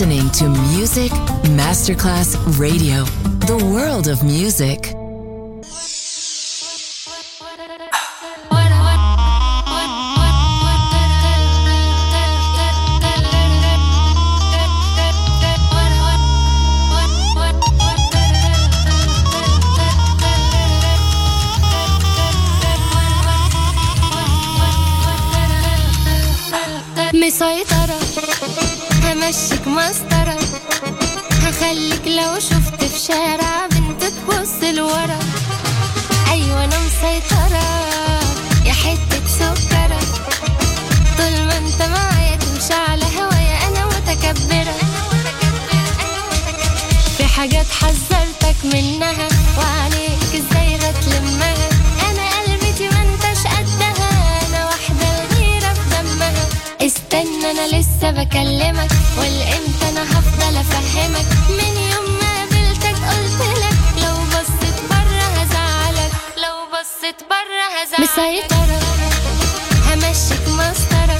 listening to Music Masterclass Radio, the world of music. مسيطرة همشيك مسطرة هخليك لو شفت في شارع بنت تبص لورا. أيوة أنا مسيطرة يا حتة سكرة، طول ما أنت معايا تمشي على هوايا. أنا متكبرة في حاجات حذرتك منها وعليك إزاي هتلمها. أنا قلبتي ما أنتش قدها، أنا واحدة الغيرة في دمها. استنى انا لسه بكلمك، والامتى انا هفضل افهمك. من يوم ما قابلتك قلتلك لو بصيت بره هزعلك، لو بصيت بره هزعلك. مسيطرة همشيك مسطرة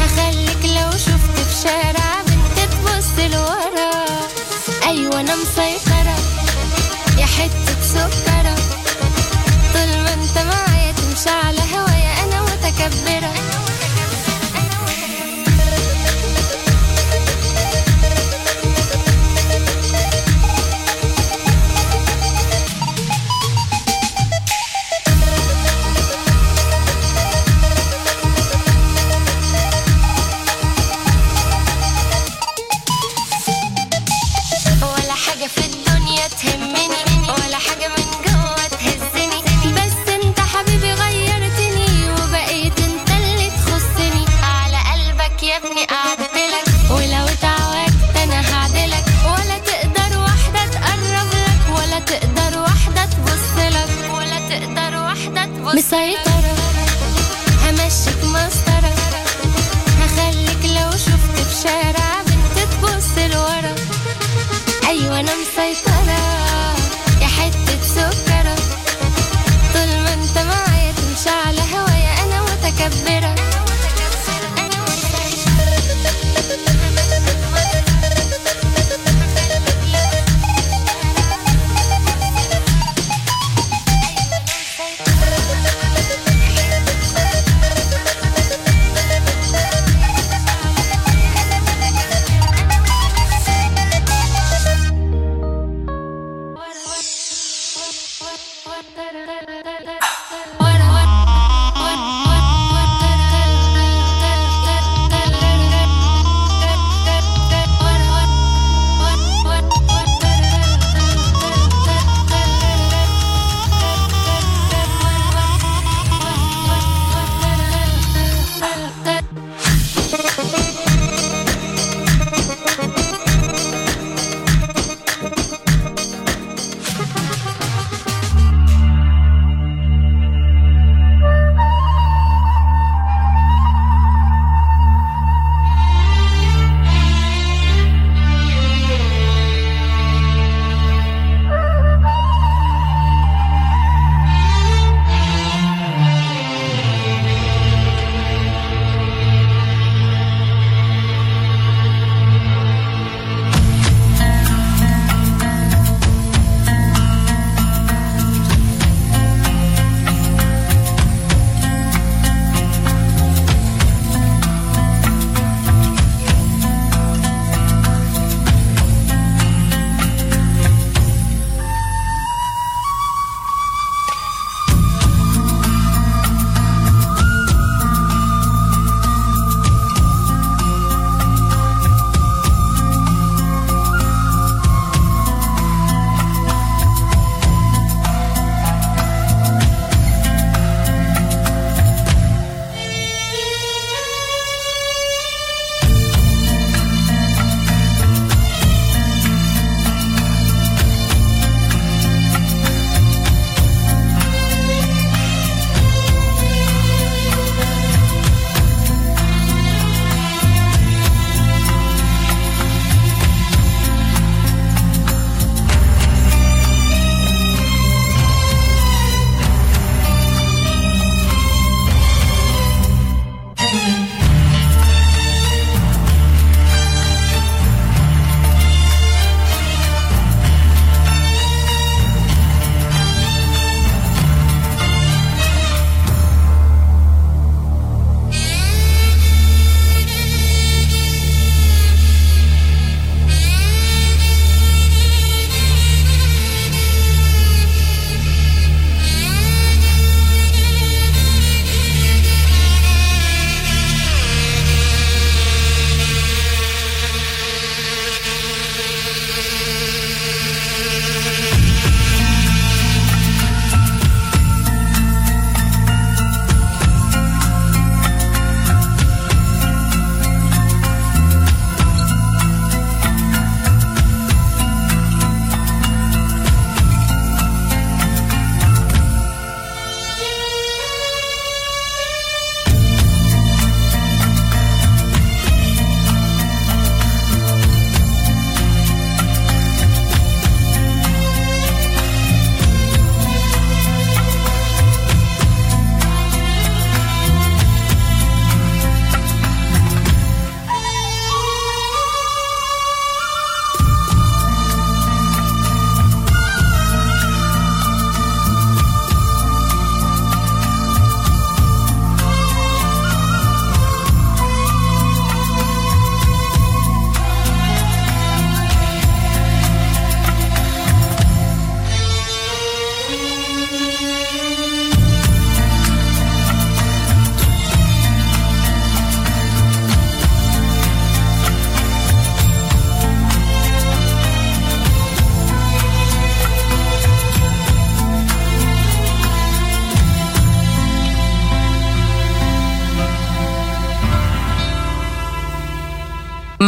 هخليك لو شفت في شارع بنت تبص لورا. ايوه انا مسيطرة يا حتة سكرة، طول ما انت معايا تمشي على هوايا. انا متكبرة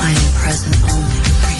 I am present only for you.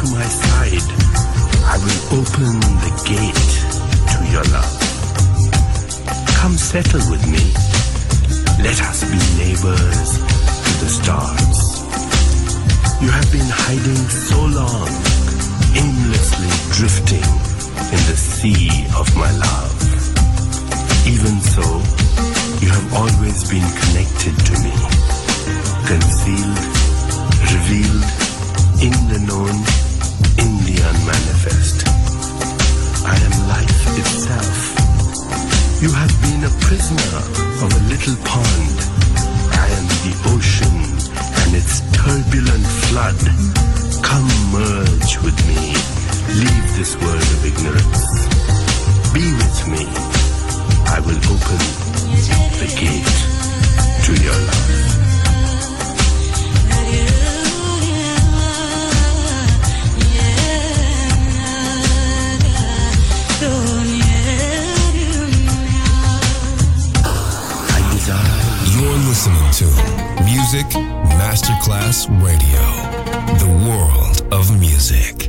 to my side, I will open the gate to your love. Come settle with me. Let us be neighbors to the stars. You have been hiding so long, aimlessly drifting in the sea of my love. Even so, you have always been connected to me, concealed, revealed, in the known, in the unmanifest. I am life itself. You have been a prisoner of a little pond. I am the ocean and its turbulent flood. Come merge with me. Leave this world of ignorance. Be with me. I will open the gate to your love. You're listening to Music Masterclass Radio, the world of music.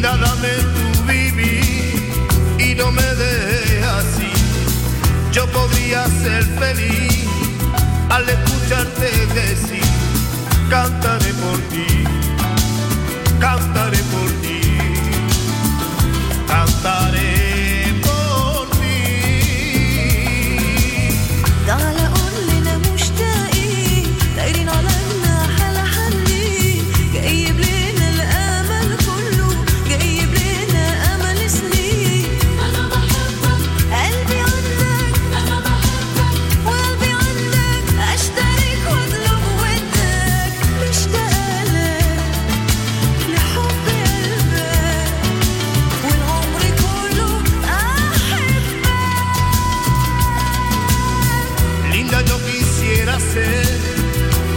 linda, dame tu vivir y no me dejes así. Yo podría ser feliz al escucharte decir, cantaré por ti, cantaré por ti, cantaré por ti. Dale.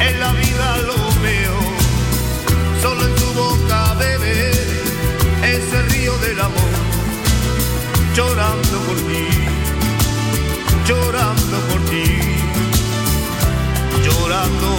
En la vida lo veo, solo en tu boca bebé, ese río del amor, llorando por ti, llorando por ti, llorando.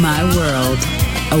My World, a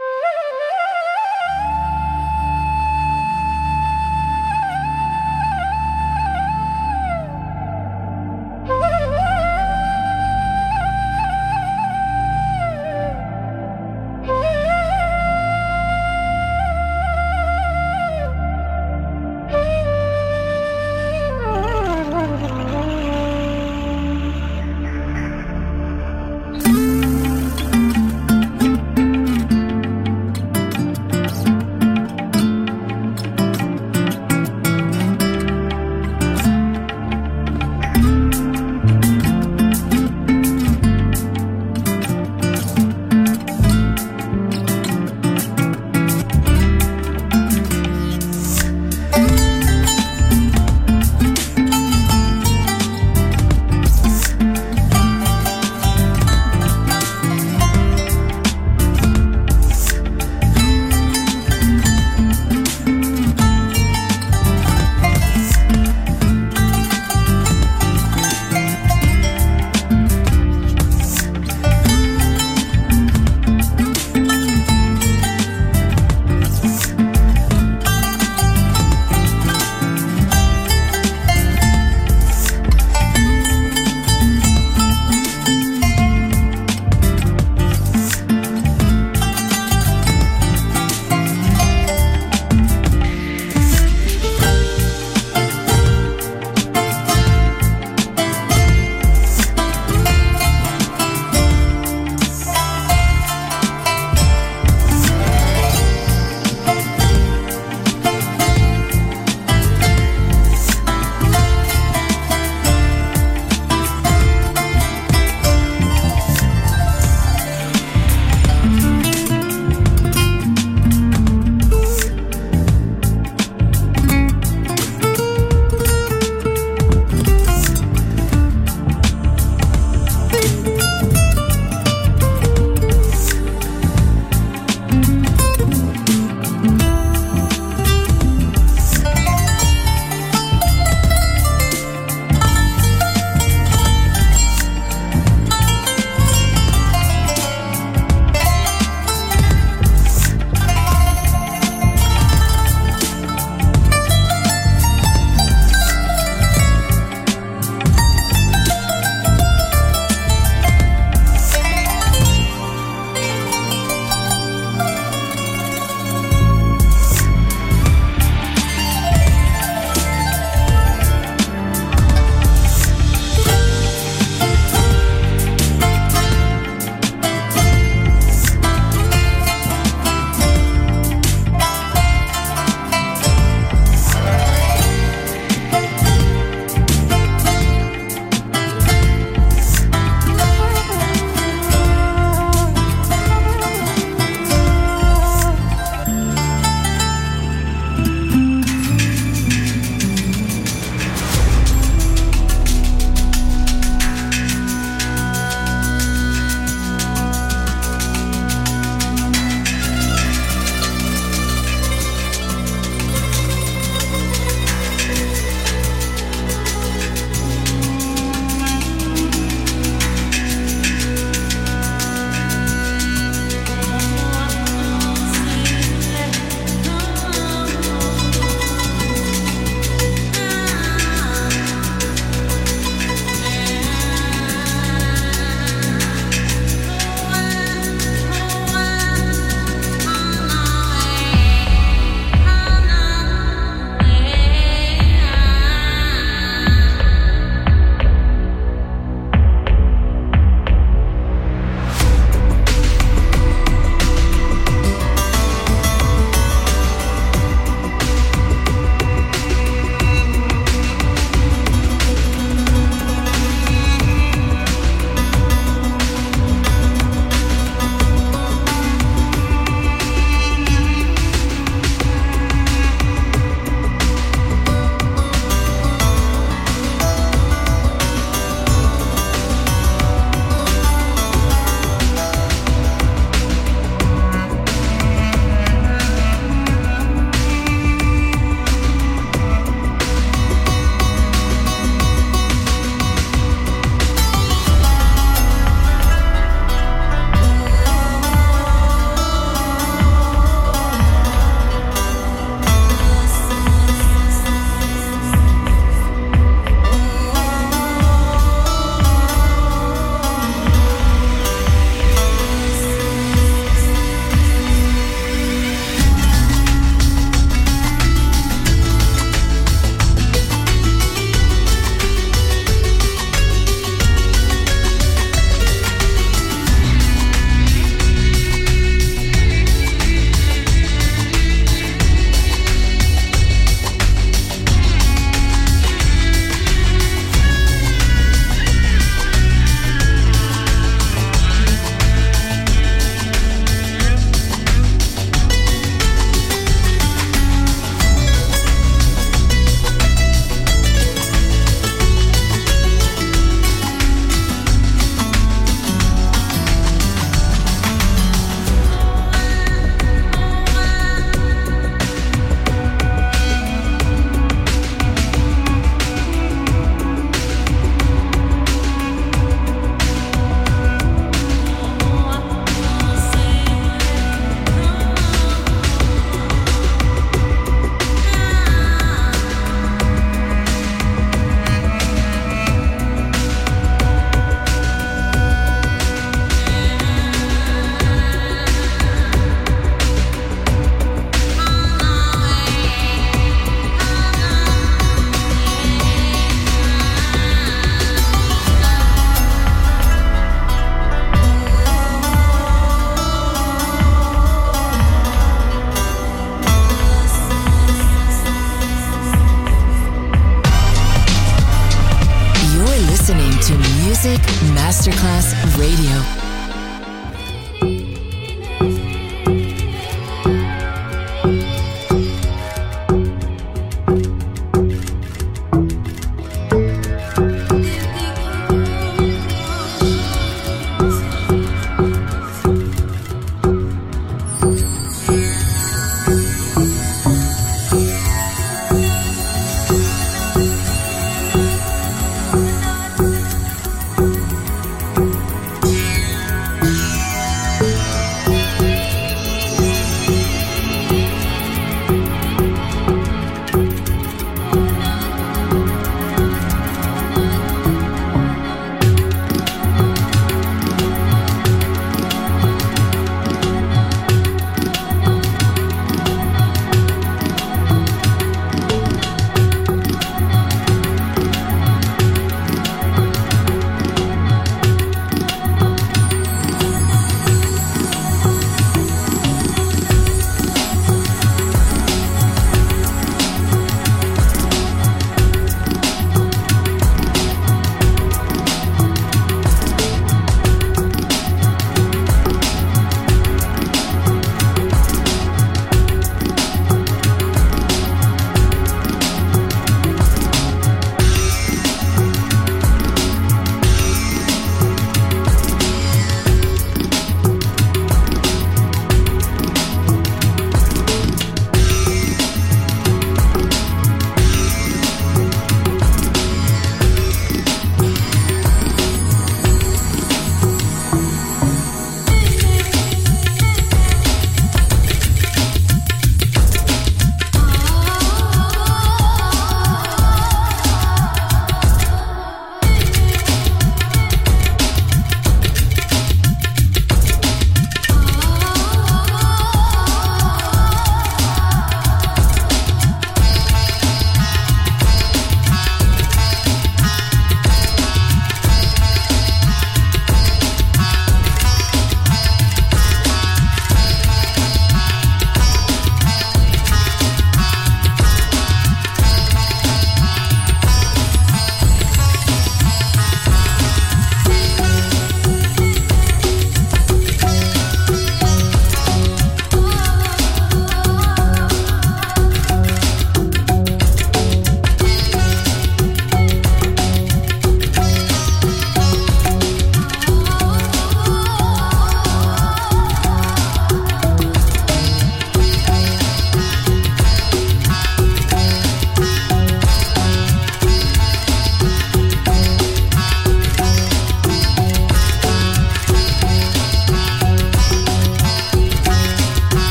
Music Masterclass Radio.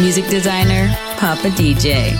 music designer, Papa DJ.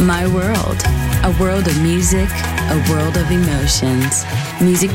My World, a world of music, a world of emotions. Music